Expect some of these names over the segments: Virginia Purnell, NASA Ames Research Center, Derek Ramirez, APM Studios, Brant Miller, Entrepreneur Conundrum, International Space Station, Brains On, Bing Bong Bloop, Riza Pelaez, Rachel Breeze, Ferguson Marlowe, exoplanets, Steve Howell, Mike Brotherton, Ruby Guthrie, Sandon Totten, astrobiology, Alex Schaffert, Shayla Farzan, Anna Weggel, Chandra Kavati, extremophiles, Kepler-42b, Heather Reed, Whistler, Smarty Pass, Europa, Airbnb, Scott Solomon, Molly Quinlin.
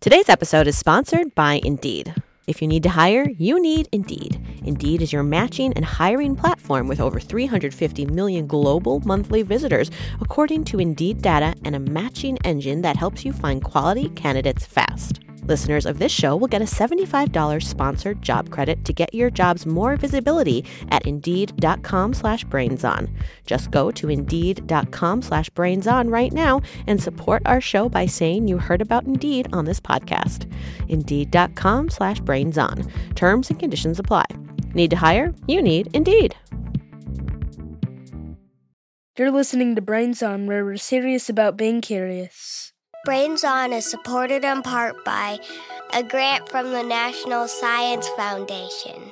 Today's episode is sponsored by Indeed. If you need to hire, you need Indeed. Indeed is your matching and hiring platform with over 350 million global monthly visitors, according to Indeed data, and a matching engine that helps you find quality candidates fast. Listeners of this show will get a $75 sponsored job credit to get your jobs more visibility at Indeed.com/BrainsOn. Just go to Indeed.com/BrainsOn right now and support our show by saying you heard about Indeed on this podcast. Indeed.com/BrainsOn. Terms and conditions apply. Need to hire? You need Indeed. You're listening to Brains On, where we're serious about being curious. Brains On is supported in part by a grant from the National Science Foundation.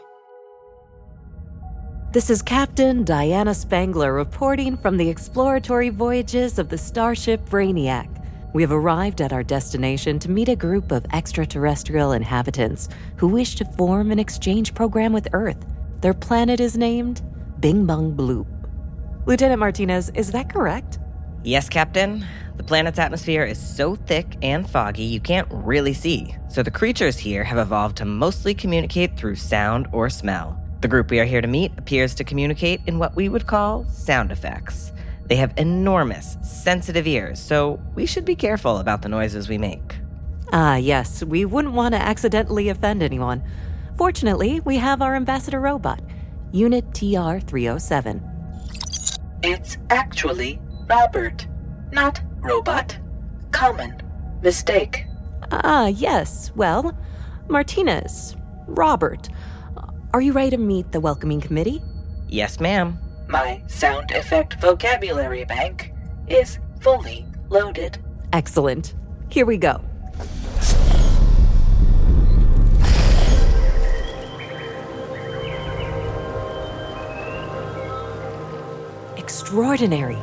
This is Captain Diana Spangler reporting from the exploratory voyages of the starship Brainiac. We have arrived at our destination to meet a group of extraterrestrial inhabitants who wish to form an exchange program with Earth. Their planet is named Bing Bong Bloop. Lieutenant Martinez, is that correct? Yes, Captain. The planet's atmosphere is so thick and foggy you can't really see, so the creatures here have evolved to mostly communicate through sound or smell. The group we are here to meet appears to communicate in what we would call sound effects. They have enormous, sensitive ears, so we should be careful about the noises we make. Yes, we wouldn't want to accidentally offend anyone. Fortunately, we have our ambassador robot, Unit TR-307. It's actually Robert, not robot. Common mistake. Yes. Well, Martinez, Robert, are you ready to meet the welcoming committee? Yes, ma'am. My sound effect vocabulary bank is fully loaded. Excellent. Here we go. Extraordinary.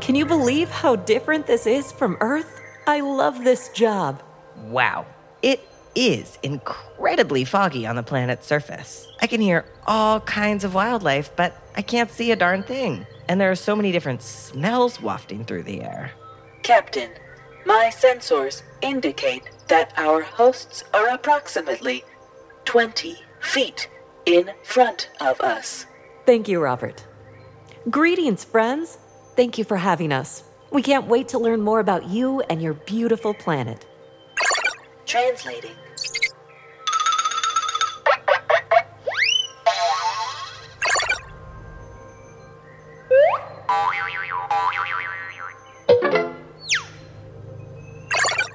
Can you believe how different this is from Earth? I love this job. Wow. It is incredibly foggy on the planet's surface. I can hear all kinds of wildlife, but I can't see a darn thing. And there are so many different smells wafting through the air. Captain, my sensors indicate that our hosts are approximately 20 feet in front of us. Thank you, Robert. Greetings, friends. Thank you for having us. We can't wait to learn more about you and your beautiful planet. Translating.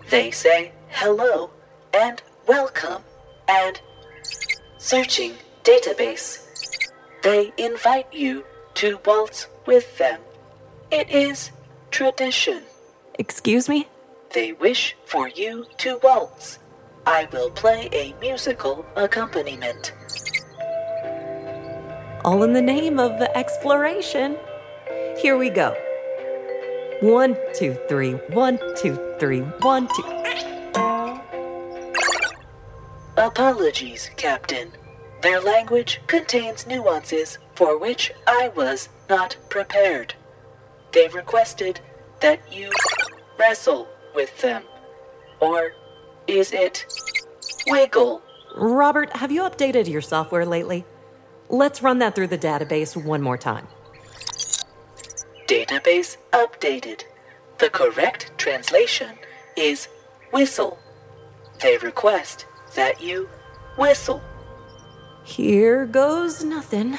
They say hello and welcome and searching database. They invite you to waltz with them. It is tradition. Excuse me? They wish for you to waltz. I will play a musical accompaniment. All in the name of exploration. Here we go. 1, 2, 3, 1, 2, 3, 1, 2. Apologies, Captain. Their language contains nuances for which I was not prepared. They requested that you wrestle with them. Or is it wiggle? Robert, have you updated your software lately? Let's run that through the database one more time. Database updated. The correct translation is whistle. They request that you whistle. Here goes nothing.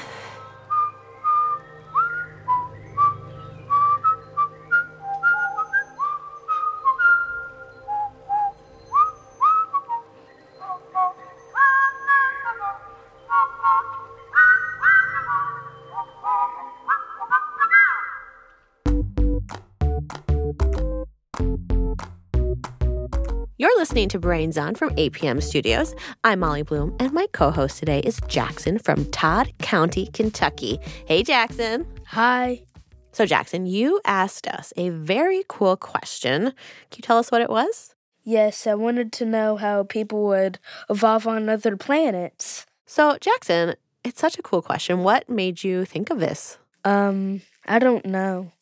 You're listening to Brains On from APM Studios. I'm Molly Bloom, and my co-host today is Jackson from Todd County, Kentucky. Hey, Jackson. Hi. So, Jackson, you asked us a very cool question. Can you tell us what it was? Yes, I wanted to know how people would evolve on other planets. So, Jackson, it's such a cool question. What made you think of this? I don't know.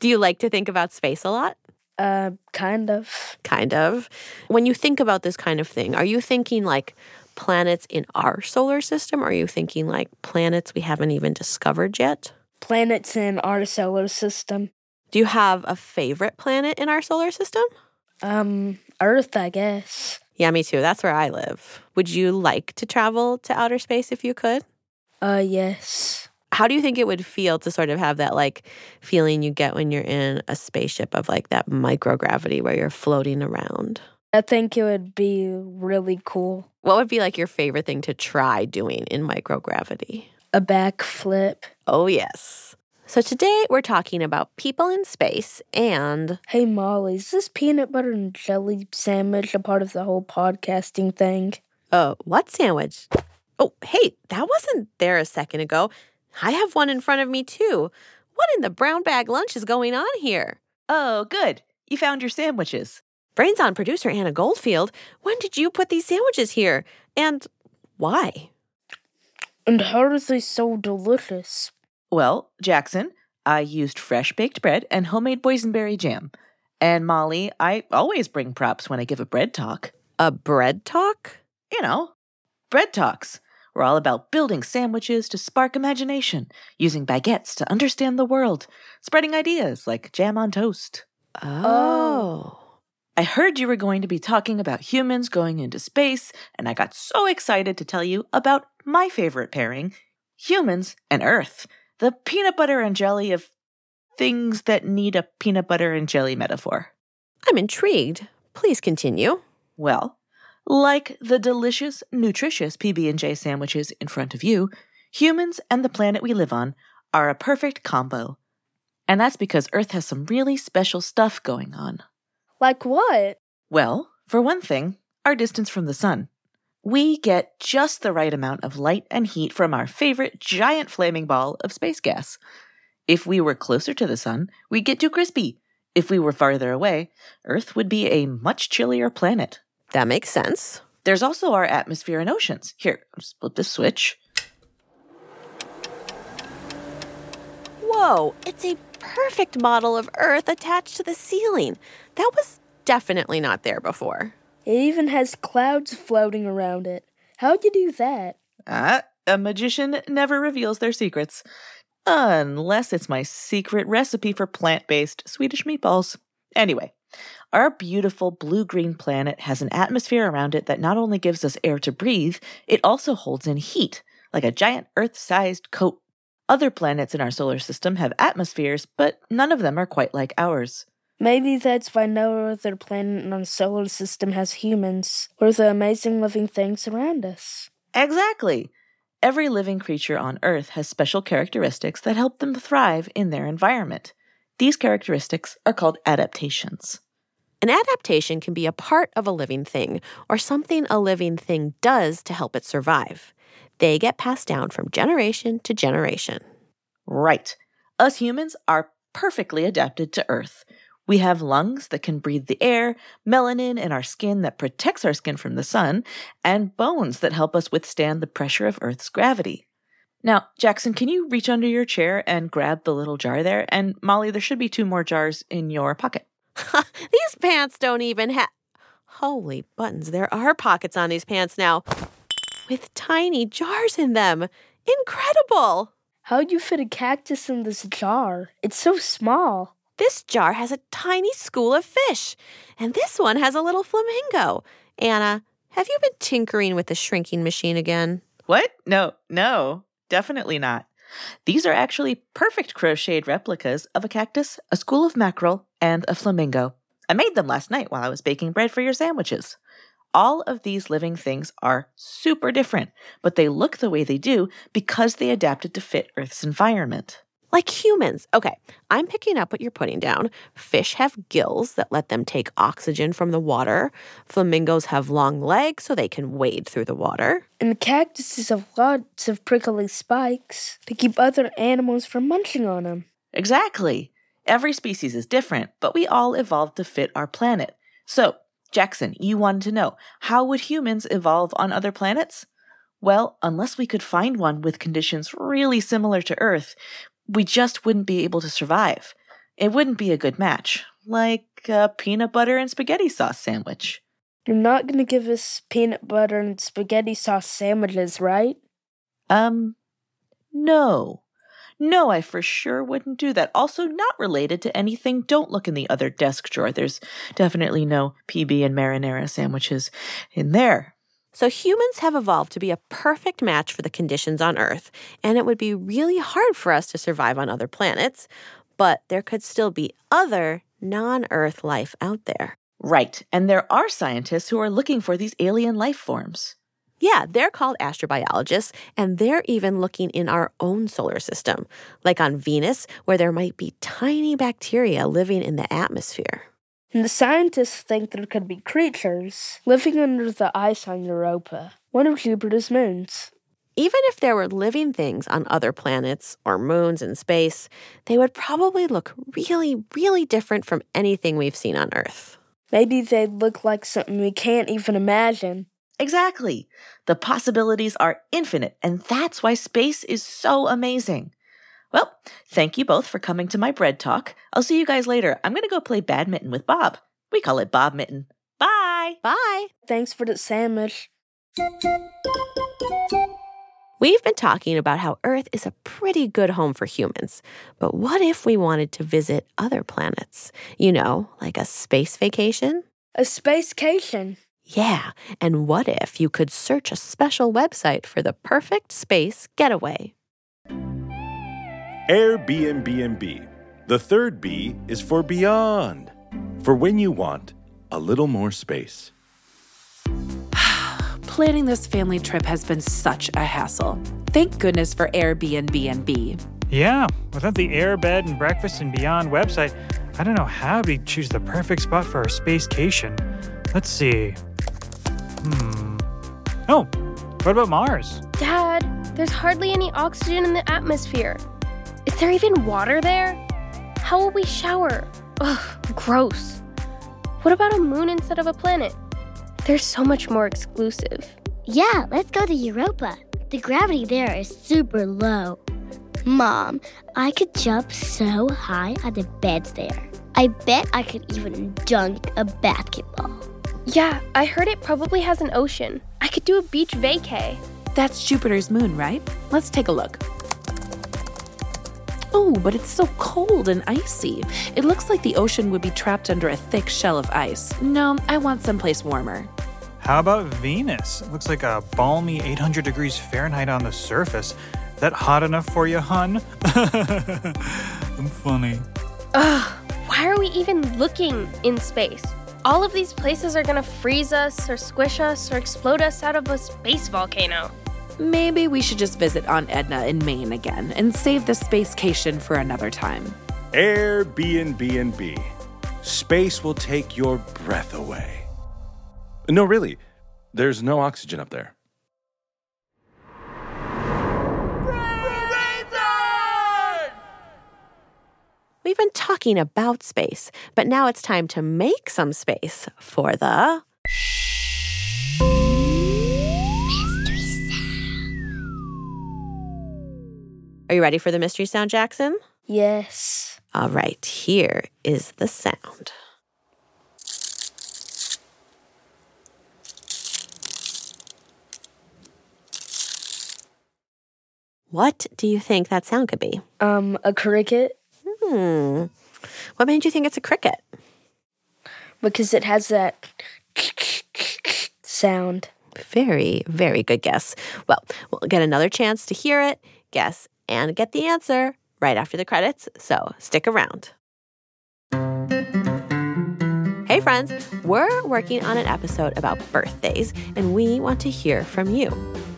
Do you like to think about space a lot? Kind of. When you think about this kind of thing, are you thinking like planets in our solar system? Or are you thinking like planets we haven't even discovered yet? Planets in our solar system. Do you have a favorite planet in our solar system? Earth, I guess. Yeah, me too. That's where I live. Would you like to travel to outer space if you could? Yes. How do you think it would feel to sort of have that, like, feeling you get when you're in a spaceship of, like, that microgravity where you're floating around? I think it would be really cool. What would be, like, your favorite thing to try doing in microgravity? A backflip. Oh, yes. So today we're talking about people in space and... Hey, Molly, is this peanut butter and jelly sandwich a part of the whole podcasting thing? Oh, what sandwich? Oh, hey, that wasn't there a second ago. I have one in front of me, too. What in the brown bag lunch is going on here? Oh, good. You found your sandwiches. Brains On producer Anna Goldfield, when did you put these sandwiches here? And why? And how are they so delicious? Well, Jackson, I used fresh baked bread and homemade boysenberry jam. And Molly, I always bring props when I give a bread talk. A bread talk? You know, bread talks. We're all about building sandwiches to spark imagination, using baguettes to understand the world, spreading ideas like jam on toast. Oh. I heard you were going to be talking about humans going into space, and I got so excited to tell you about my favorite pairing, humans and Earth, the peanut butter and jelly of things that need a peanut butter and jelly metaphor. I'm intrigued. Please continue. Well, like the delicious, nutritious PB&J sandwiches in front of you, humans and the planet we live on are a perfect combo. And that's because Earth has some really special stuff going on. Like what? Well, for one thing, our distance from the sun. We get just the right amount of light and heat from our favorite giant flaming ball of space gas. If we were closer to the sun, we'd get too crispy. If we were farther away, Earth would be a much chillier planet. That makes sense. There's also our atmosphere and oceans. Here, just flip this switch. Whoa, it's a perfect model of Earth attached to the ceiling. That was definitely not there before. It even has clouds floating around it. How'd you do that? A magician never reveals their secrets. Unless it's my secret recipe for plant-based Swedish meatballs. Anyway. Our beautiful blue-green planet has an atmosphere around it that not only gives us air to breathe, it also holds in heat, like a giant Earth-sized coat. Other planets in our solar system have atmospheres, but none of them are quite like ours. Maybe that's why no other planet in our solar system has humans, or the amazing living things around us. Exactly! Every living creature on Earth has special characteristics that help them thrive in their environment. These characteristics are called adaptations. An adaptation can be a part of a living thing or something a living thing does to help it survive. They get passed down from generation to generation. Right. Us humans are perfectly adapted to Earth. We have lungs that can breathe the air, melanin in our skin that protects our skin from the sun, and bones that help us withstand the pressure of Earth's gravity. Now, Jackson, can you reach under your chair and grab the little jar there? And Molly, there should be 2 more jars in your pocket. These pants don't even have... Holy buttons, there are pockets on these pants now with tiny jars in them. Incredible! How'd you fit a cactus in this jar? It's so small. This jar has a tiny school of fish, and this one has a little flamingo. Anna, have you been tinkering with the shrinking machine again? What? No. Definitely not. These are actually perfect crocheted replicas of a cactus, a school of mackerel, and a flamingo. I made them last night while I was baking bread for your sandwiches. All of these living things are super different, but they look the way they do because they adapted to fit Earth's environment. Like humans. Okay, I'm picking up what you're putting down. Fish have gills that let them take oxygen from the water. Flamingos have long legs so they can wade through the water. And cactuses have lots of prickly spikes to keep other animals from munching on them. Exactly. Every species is different, but we all evolved to fit our planet. So, Jackson, you wanted to know, how would humans evolve on other planets? Well, unless we could find one with conditions really similar to Earth, we just wouldn't be able to survive. It wouldn't be a good match. like a peanut butter and spaghetti sauce sandwich. You're not going to give us peanut butter and spaghetti sauce sandwiches, right? No. No, I for sure wouldn't do that. Also, not related to anything. Don't look in the other desk drawer. There's definitely no PB and marinara sandwiches in there. So humans have evolved to be a perfect match for the conditions on Earth, and it would be really hard for us to survive on other planets. But there could still be other non-Earth life out there. Right, and there are scientists who are looking for these alien life forms. Yeah, they're called astrobiologists, and they're even looking in our own solar system, like on Venus, where there might be tiny bacteria living in the atmosphere. And the scientists think there could be creatures living under the ice on Europa, one of Jupiter's moons. Even if there were living things on other planets or moons in space, they would probably look really, really different from anything we've seen on Earth. Maybe they'd look like something we can't even imagine. Exactly. The possibilities are infinite, and that's why space is so amazing. Well, thank you both for coming to my bread talk. I'll see you guys later. I'm going to go play badminton with Bob. We call it Bob Mitten. Bye! Bye! Thanks for the sandwich. We've been talking about how Earth is a pretty good home for humans, but what if we wanted to visit other planets? You know, like a space vacation? A spacecation. Yeah, and what if you could search a special website for the perfect space getaway? Airbnb. The third B is for beyond, for when you want a little more space. Planning this family trip has been such a hassle. Thank goodness for Airbnb. Yeah, without the air, bed, and breakfast and beyond website, I don't know how to choose the perfect spot for a spacecation. Let's see. Oh, what about Mars? Dad, there's hardly any oxygen in the atmosphere. Is there even water there? How will we shower? Ugh, gross. What about a moon instead of a planet? They're so much more exclusive. Yeah, let's go to Europa. The gravity there is super low. Mom, I could jump so high on the beds there. I bet I could even dunk a basketball. Yeah, I heard it probably has an ocean. I could do a beach vacay. That's Jupiter's moon, right? Let's take a look. Oh, but it's so cold and icy. It looks like the ocean would be trapped under a thick shell of ice. No, I want someplace warmer. How about Venus? It looks like a balmy 800 degrees Fahrenheit on the surface. That hot enough for you, hun? I'm funny. Ugh, why are we even looking in space? All of these places are going to freeze us or squish us or explode us out of a space volcano. Maybe we should just visit Aunt Edna in Maine again and save the spacecation for another time. Airbnb. Space will take your breath away. No, really. There's no oxygen up there. We've been talking about space, but now it's time to make some space for the... Are you ready for the mystery sound, Jackson? Yes. All right, here is the sound. What do you think that sound could be? A cricket. What made you think it's a cricket? Because it has that sound. Very, very good guess. Well, we'll get another chance to hear it, guess, and get the answer right after the credits, so stick around. Hey friends, we're working on an episode about birthdays, and we want to hear from you.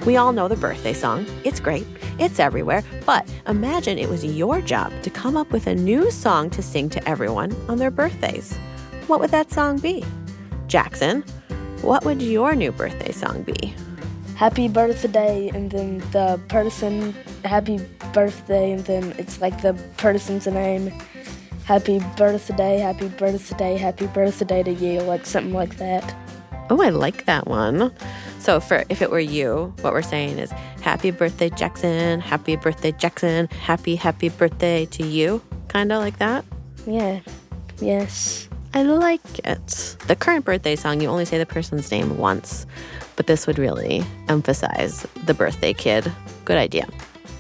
We all know the birthday song. It's great. It's everywhere. But imagine it was your job to come up with a new song to sing to everyone on their birthdays. What would that song be? Jackson, what would your new birthday song be? Happy birthday, and then the person, happy birthday, and then it's like the person's name. Happy birthday, happy birthday, happy birthday to you, like something like that. Oh, I like that one. So if it were you, what we're saying is, happy birthday, Jackson, happy birthday, Jackson, happy, happy birthday to you, kind of like that? Yeah. Yes. I like it. The current birthday song, you only say the person's name once, but this would really emphasize the birthday kid. Good idea.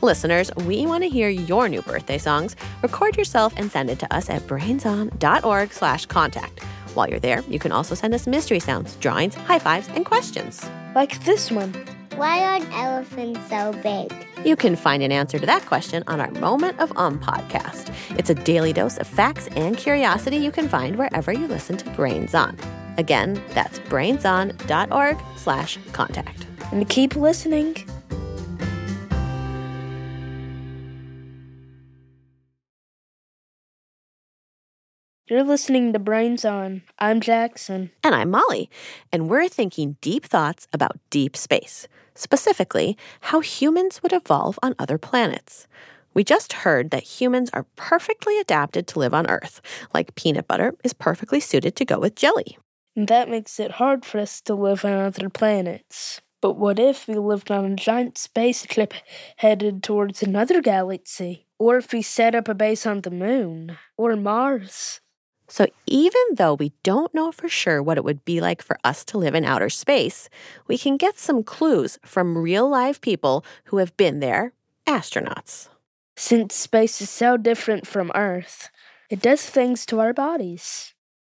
Listeners, we want to hear your new birthday songs. Record yourself and send it to us at brainson.org/contact. While you're there, you can also send us mystery sounds, drawings, high fives, and questions. Like this one. Why are elephants so big? You can find an answer to that question on our Moment of podcast. It's a daily dose of facts and curiosity you can find wherever you listen to Brains On. Again, that's brainson.org/contact. And keep listening. You're listening to Brains On. I'm Jackson. And I'm Molly. And we're thinking deep thoughts about deep space. Specifically, how humans would evolve on other planets. We just heard that humans are perfectly adapted to live on Earth, like peanut butter is perfectly suited to go with jelly. And that makes it hard for us to live on other planets. But what if we lived on a giant spaceship headed towards another galaxy? Or if we set up a base on the moon? Or Mars? So even though we don't know for sure what it would be like for us to live in outer space, we can get some clues from real live people who have been there, astronauts. Since space is so different from Earth, it does things to our bodies.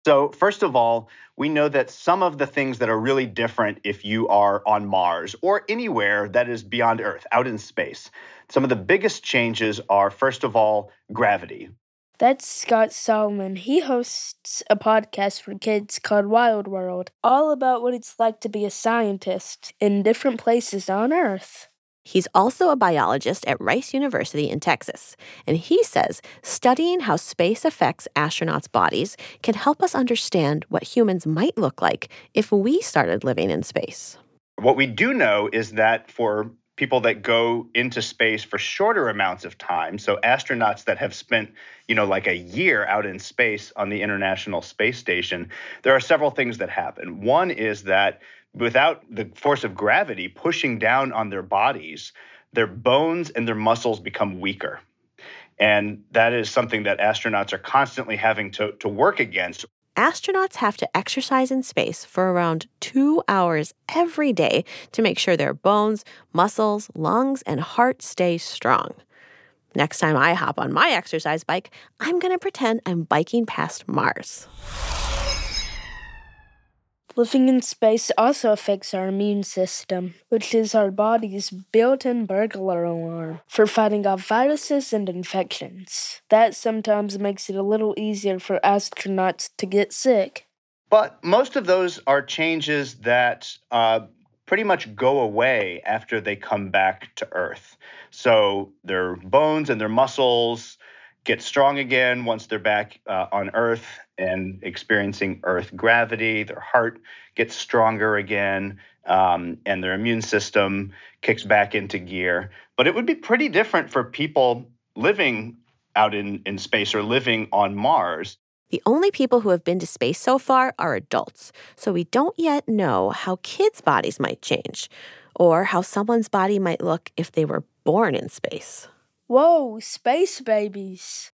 So first of all, we know that some of the things that are really different if you are on Mars or anywhere that is beyond Earth, out in space. Some of the biggest changes are, first of all, gravity. That's Scott Solomon. He hosts a podcast for kids called Wild World, all about what it's like to be a scientist in different places on Earth. He's also a biologist at Rice University in Texas, and he says studying how space affects astronauts' bodies can help us understand what humans might look like if we started living in space. What we do know is that for people that go into space for shorter amounts of time, so astronauts that have spent, like a year out in space on the International Space Station, there are several things that happen. One is that without the force of gravity pushing down on their bodies, their bones and their muscles become weaker. And that is something that astronauts are constantly having to work against. Astronauts have to exercise in space for around 2 hours every day to make sure their bones, muscles, lungs, and heart stay strong. Next time I hop on my exercise bike, I'm going to pretend I'm biking past Mars. Living in space also affects our immune system, which is our body's built-in burglar alarm for fighting off viruses and infections. That sometimes makes it a little easier for astronauts to get sick. But most of those are changes that pretty much go away after they come back to Earth. So their bones and their muscles get strong again once they're back on Earth and experiencing Earth gravity. Their heart gets stronger again, and their immune system kicks back into gear. But it would be pretty different for people living out in space or living on Mars. The only people who have been to space so far are adults, so we don't yet know how kids' bodies might change or how someone's body might look if they were born in space. Whoa, space babies.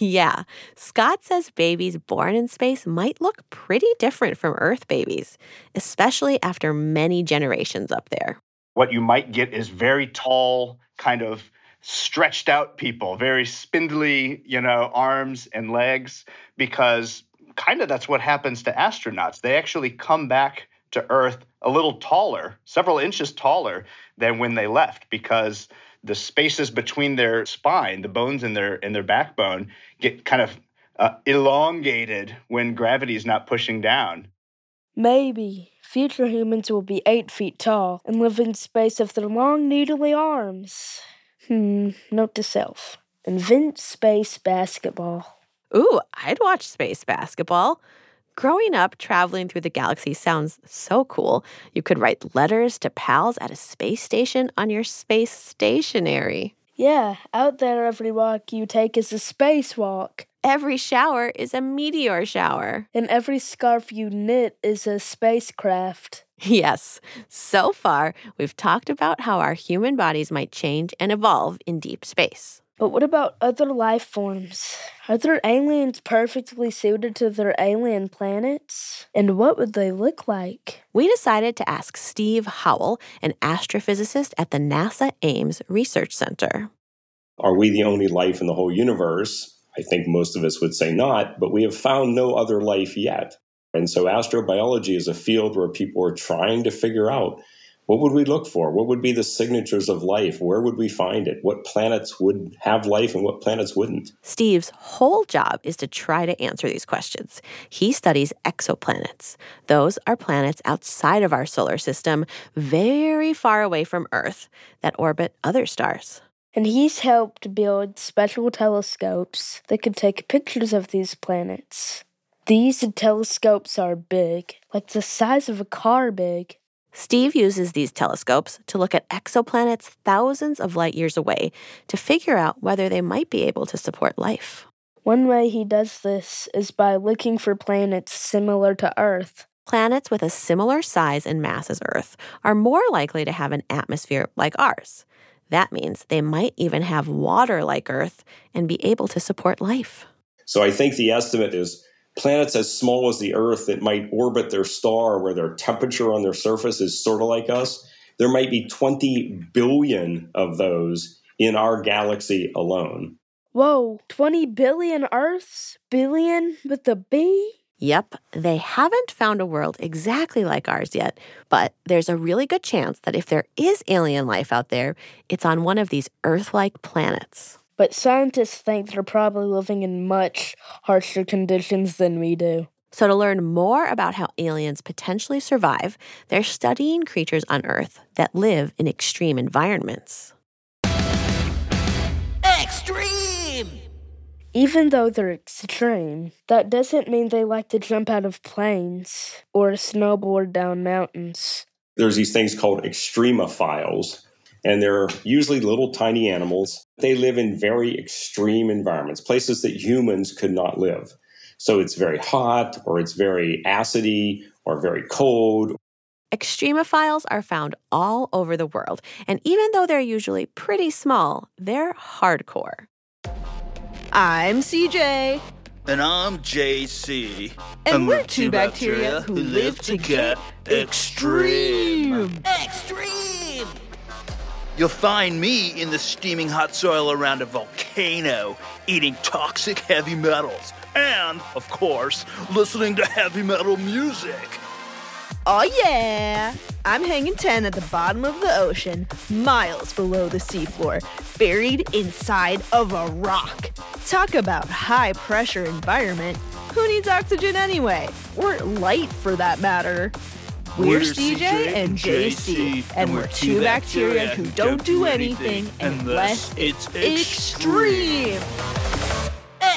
Yeah, Scott says babies born in space might look pretty different from Earth babies, especially after many generations up there. What you might get is very tall, kind of stretched out people, very spindly, arms and legs, because kind of that's what happens to astronauts. They actually come back to Earth a little taller, several inches taller than when they left, because the spaces between their spine, the bones in their backbone, get kind of elongated when gravity is not pushing down. Maybe future humans will be 8 feet tall and live in space with their long, needly arms. Note to self. Invent space basketball. Ooh, I'd watch space basketball. Growing up, traveling through the galaxy sounds so cool. You could write letters to pals at a space station on your space stationery. Yeah, out there every walk you take is a spacewalk. Every shower is a meteor shower. And every scarf you knit is a spacecraft. Yes. So far, we've talked about how our human bodies might change and evolve in deep space. But what about other life forms? Are there aliens perfectly suited to their alien planets? And what would they look like? We decided to ask Steve Howell, an astrophysicist at the NASA Ames Research Center. Are we the only life in the whole universe? I think most of us would say not, but we have found no other life yet. And so astrobiology is a field where people are trying to figure out, what would we look for? What would be the signatures of life? Where would we find it? What planets would have life and what planets wouldn't? Steve's whole job is to try to answer these questions. He studies exoplanets. Those are planets outside of our solar system, very far away from Earth, that orbit other stars. And he's helped build special telescopes that can take pictures of these planets. These telescopes are big, like the size of a car big. Steve uses these telescopes to look at exoplanets thousands of light years away to figure out whether they might be able to support life. One way he does this is by looking for planets similar to Earth. Planets with a similar size and mass as Earth are more likely to have an atmosphere like ours. That means they might even have water like Earth and be able to support life. So I think the estimate is planets as small as the Earth that might orbit their star where their temperature on their surface is sort of like us, there might be 20 billion of those in our galaxy alone. Whoa, 20 billion Earths? Billion with a B? Yep, they haven't found a world exactly like ours yet, but there's a really good chance that if there is alien life out there, it's on one of these Earth-like planets. But scientists think they're probably living in much harsher conditions than we do. So to learn more about how aliens potentially survive, they're studying creatures on Earth that live in extreme environments. Extreme! Even though they're extreme, that doesn't mean they like to jump out of planes or snowboard down mountains. There's these things called extremophiles, and they're usually little tiny animals. They live in very extreme environments, places that humans could not live. So it's very hot, or it's very acidy, or very cold. Extremophiles are found all over the world, and even though they're usually pretty small, they're hardcore. I'm CJ. And I'm JC. And we're two bacteria who live to get extreme. Extreme! You'll find me in the steaming hot soil around a volcano, eating toxic heavy metals, and, of course, listening to heavy metal music. Oh yeah! I'm hanging 10 at the bottom of the ocean, miles below the seafloor, buried inside of a rock. Talk about high-pressure environment. Who needs oxygen anyway? Or light, for that matter. We're CJ and JC, and we're two bacteria who don't do anything unless it's extreme.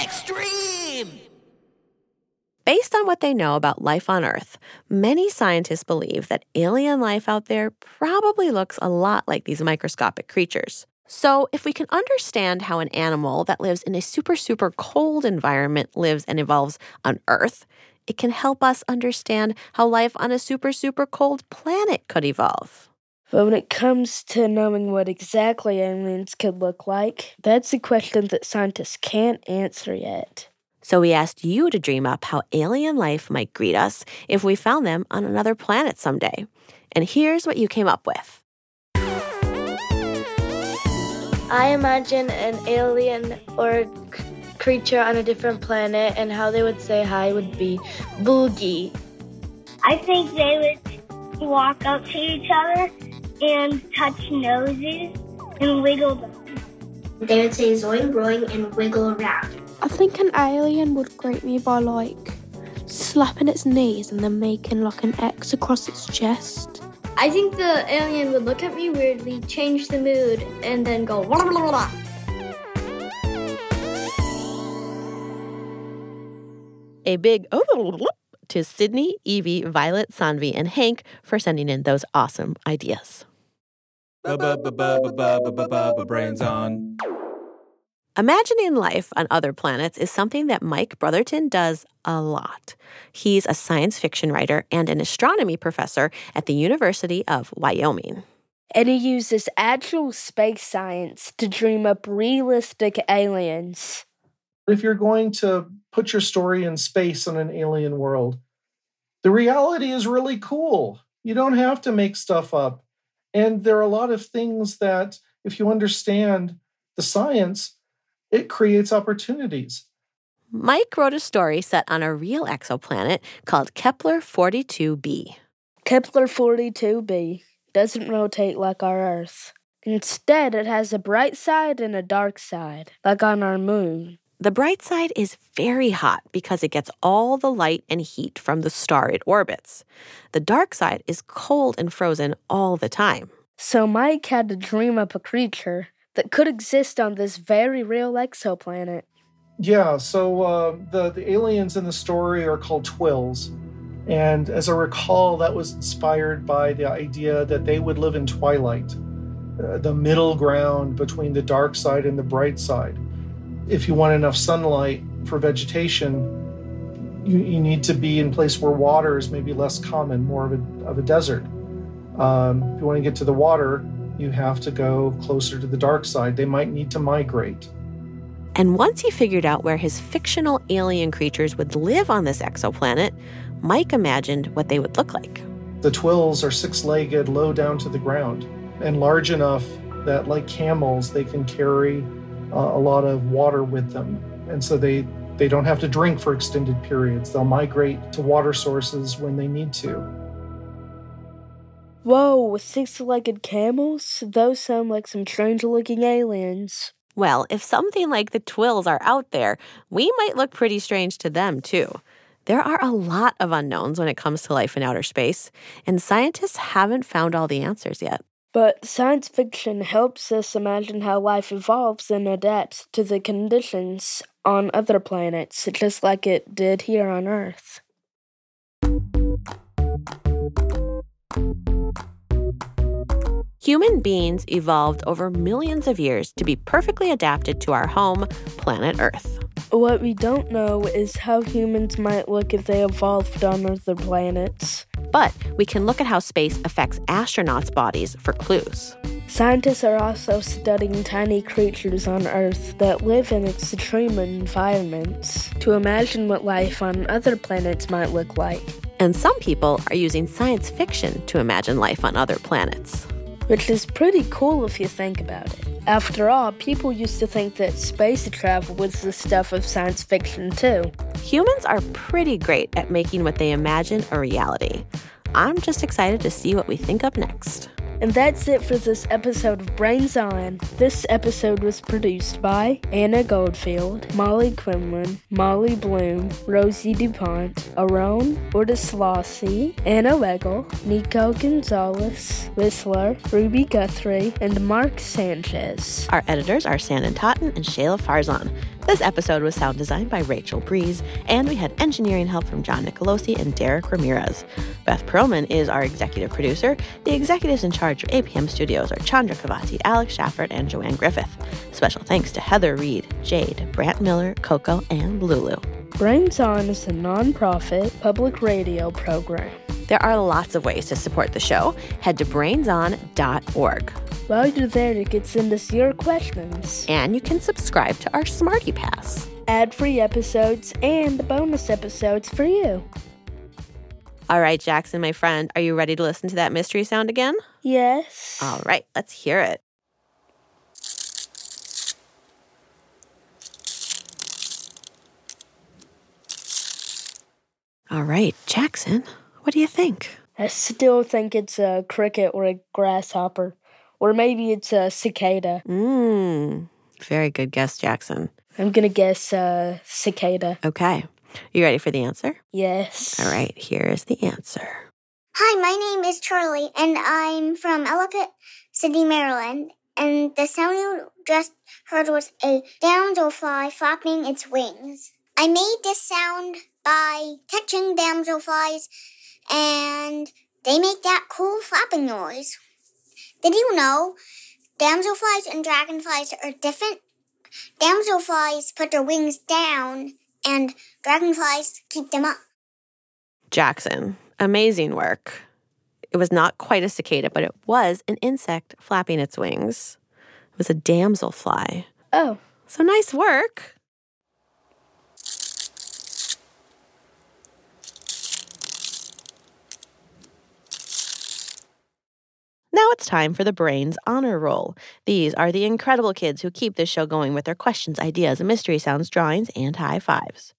Extreme! Based on what they know about life on Earth, many scientists believe that alien life out there probably looks a lot like these microscopic creatures. So if we can understand how an animal that lives in a super, super cold environment lives and evolves on Earth, it can help us understand how life on a super, super cold planet could evolve. But when it comes to knowing what exactly aliens could look like, that's a question that scientists can't answer yet. So we asked you to dream up how alien life might greet us if we found them on another planet someday. And here's what you came up with. I imagine an alien or creature on a different planet, and how they would say hi would be boogie. I think they would walk up to each other and touch noses and wiggle them. They would say zoing, growing, and wiggle around. I think an alien would greet me by, slapping its knees and then making, an X across its chest. I think the alien would look at me weirdly, change the mood, and then go, blah, blah, blah. A big to Sydney, Evie, Violet, Sanvi, and Hank for sending in those awesome ideas. Brains on. Imagining life on other planets is something that Mike Brotherton does a lot. He's a science fiction writer and an astronomy professor at the University of Wyoming. and he uses actual space science to dream up realistic aliens. If you're going to put your story in space on an alien world, the reality is really cool. You don't have to make stuff up. And there are a lot of things that, if you understand the science, it creates opportunities. Mike wrote a story set on a real exoplanet called Kepler-42b. Kepler-42b doesn't rotate like our Earth. Instead, it has a bright side and a dark side, like on our moon. The bright side is very hot because it gets all the light and heat from the star it orbits. The dark side is cold and frozen all the time. So Mike had to dream up a creature that could exist on this very real exoplanet. Yeah, so the aliens in the story are called Twills. And as I recall, that was inspired by the idea that they would live in twilight, the middle ground between the dark side and the bright side. If you want enough sunlight for vegetation, you need to be in a place where water is maybe less common, more of a desert. If you want to get to the water, you have to go closer to the dark side. They might need to migrate. And once he figured out where his fictional alien creatures would live on this exoplanet, Mike imagined what they would look like. The Twills are six-legged, low down to the ground, and large enough that, like camels, they can carry a lot of water with them. And so they don't have to drink for extended periods. They'll migrate to water sources when they need to. Whoa, six-legged camels? Those sound like some strange-looking aliens. Well, if something like the Twills are out there, we might look pretty strange to them, too. There are a lot of unknowns when it comes to life in outer space, and scientists haven't found all the answers yet. But science fiction helps us imagine how life evolves and adapts to the conditions on other planets, just like it did here on Earth. Human beings evolved over millions of years to be perfectly adapted to our home, planet Earth. What we don't know is how humans might look if they evolved on other planets. But we can look at how space affects astronauts' bodies for clues. Scientists are also studying tiny creatures on Earth that live in extreme environments to imagine what life on other planets might look like. And some people are using science fiction to imagine life on other planets. Which is pretty cool if you think about it. After all, people used to think that space travel was the stuff of science fiction, too. Humans are pretty great at making what they imagine a reality. I'm just excited to see what we think up next. And that's it for this episode of Brains On. This episode was produced by Anna Goldfield, Molly Quinlin, Molly Bloom, Rosie DuPont, Aron Ortislawski, Anna Weggel, Nico Gonzalez, Whistler, Ruby Guthrie, and Mark Sanchez. Our editors are Sandon Totten and Shayla Farzan. This episode was sound designed by Rachel Breeze, and we had engineering help from John Nicolosi and Derek Ramirez. Beth Perlman is our executive producer. The executives in charge of APM Studios are Chandra Kavati, Alex Schaffert, and Joanne Griffith. Special thanks to Heather Reed, Jade, Brant Miller, Coco, and Lulu. Brains On is a nonprofit public radio program. There are lots of ways to support the show. Head to brainson.org. While you're there, you can send us your questions. And you can subscribe to our Smarty Pass. Ad-free episodes and bonus episodes for you. All right, Jackson, my friend, are you ready to listen to that mystery sound again? Yes. All right, let's hear it. All right, Jackson, what do you think? I still think it's a cricket or a grasshopper. Or maybe it's a cicada. Very good guess, Jackson. I'm going to guess cicada. Okay. You ready for the answer? Yes. All right. Here is the answer. Hi, my name is Charlie, and I'm from Ellicott City, Maryland. And the sound you just heard was a damselfly flapping its wings. I made this sound by catching damselflies, and they make that cool flapping noise. Did you know damselflies and dragonflies are different? Damselflies put their wings down, and dragonflies keep them up. Jackson, amazing work. It was not quite a cicada, but it was an insect flapping its wings. It was a damselfly. Oh. So nice work. Now it's time for the Brains Honor Roll. These are the incredible kids who keep this show going with their questions, ideas, mystery sounds, drawings, and high fives.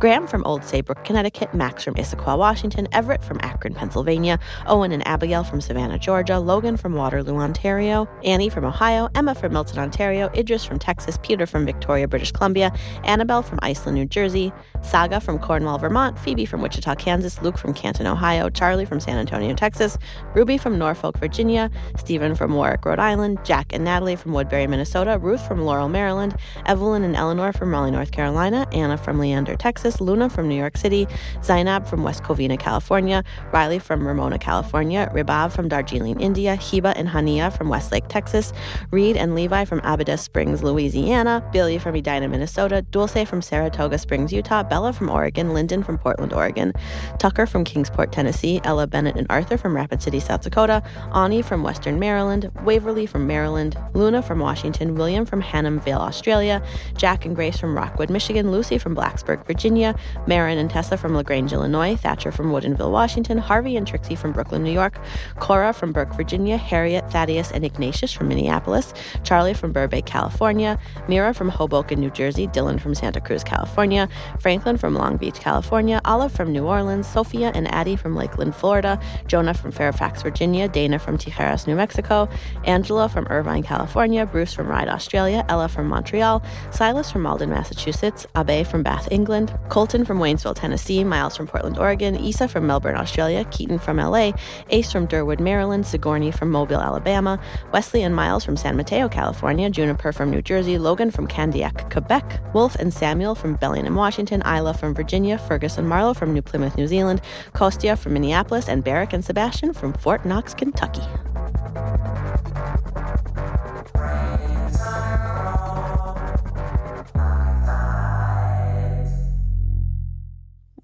Graham from Old Saybrook, Connecticut, Max from Issaquah, Washington, Everett from Akron, Pennsylvania, Owen and Abigail from Savannah, Georgia, Logan from Waterloo, Ontario, Annie from Ohio, Emma from Milton, Ontario, Idris from Texas, Peter from Victoria, British Columbia, Annabelle from Iceland, New Jersey, Saga from Cornwall, Vermont, Phoebe from Wichita, Kansas, Luke from Canton, Ohio, Charlie from San Antonio, Texas, Ruby from Norfolk, Virginia, Stephen from Warwick, Rhode Island, Jack and Natalie from Woodbury, Minnesota, Ruth from Laurel, Maryland, Evelyn and Eleanor from Raleigh, North Carolina, Anna from Leander, Texas, Luna from New York City, Zainab from West Covina, California, Riley from Ramona, California, Ribav from Darjeeling, India, Heba and Hania from Westlake, Texas, Reed and Levi from Abada Springs, Louisiana, Billy from Edina, Minnesota, Dulce from Saratoga Springs, Utah, Bella from Oregon, Lyndon from Portland, Oregon, Tucker from Kingsport, Tennessee, Ella, Bennett, and Arthur from Rapid City, South Dakota, Ani from Western Maryland, Waverly from Maryland, Luna from Washington, William from Hannam Vale, Australia, Jack and Grace from Rockwood, Michigan, Lucy from Blacksburg, Virginia, Marin and Tessa from LaGrange, Illinois, Thatcher from Woodinville, Washington, Harvey and Trixie from Brooklyn, New York, Cora from Burke, Virginia, Harriet, Thaddeus, and Ignatius from Minneapolis, Charlie from Burbank, California, Mira from Hoboken, New Jersey, Dylan from Santa Cruz, California, Franklin from Long Beach, California, Olive from New Orleans, Sophia and Addie from Lakeland, Florida, Jonah from Fairfax, Virginia, Dana from Tijeras, New Mexico, Angela from Irvine, California, Bruce from Ryde, Australia, Ella from Montreal, Silas from Malden, Massachusetts, Abe from Bath, England, Colton from Waynesville, Tennessee, Miles from Portland, Oregon, Issa from Melbourne, Australia, Keaton from LA, Ace from Durwood, Maryland, Sigourney from Mobile, Alabama, Wesley and Miles from San Mateo, California, Juniper from New Jersey, Logan from Candiac, Quebec, Wolf and Samuel from Bellingham, Washington, Isla from Virginia, Ferguson Marlowe from New Plymouth, New Zealand, Kostia from Minneapolis, and Barrick and Sebastian from Fort Knox, Kentucky.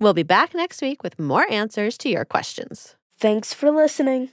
We'll be back next week with more answers to your questions. Thanks for listening.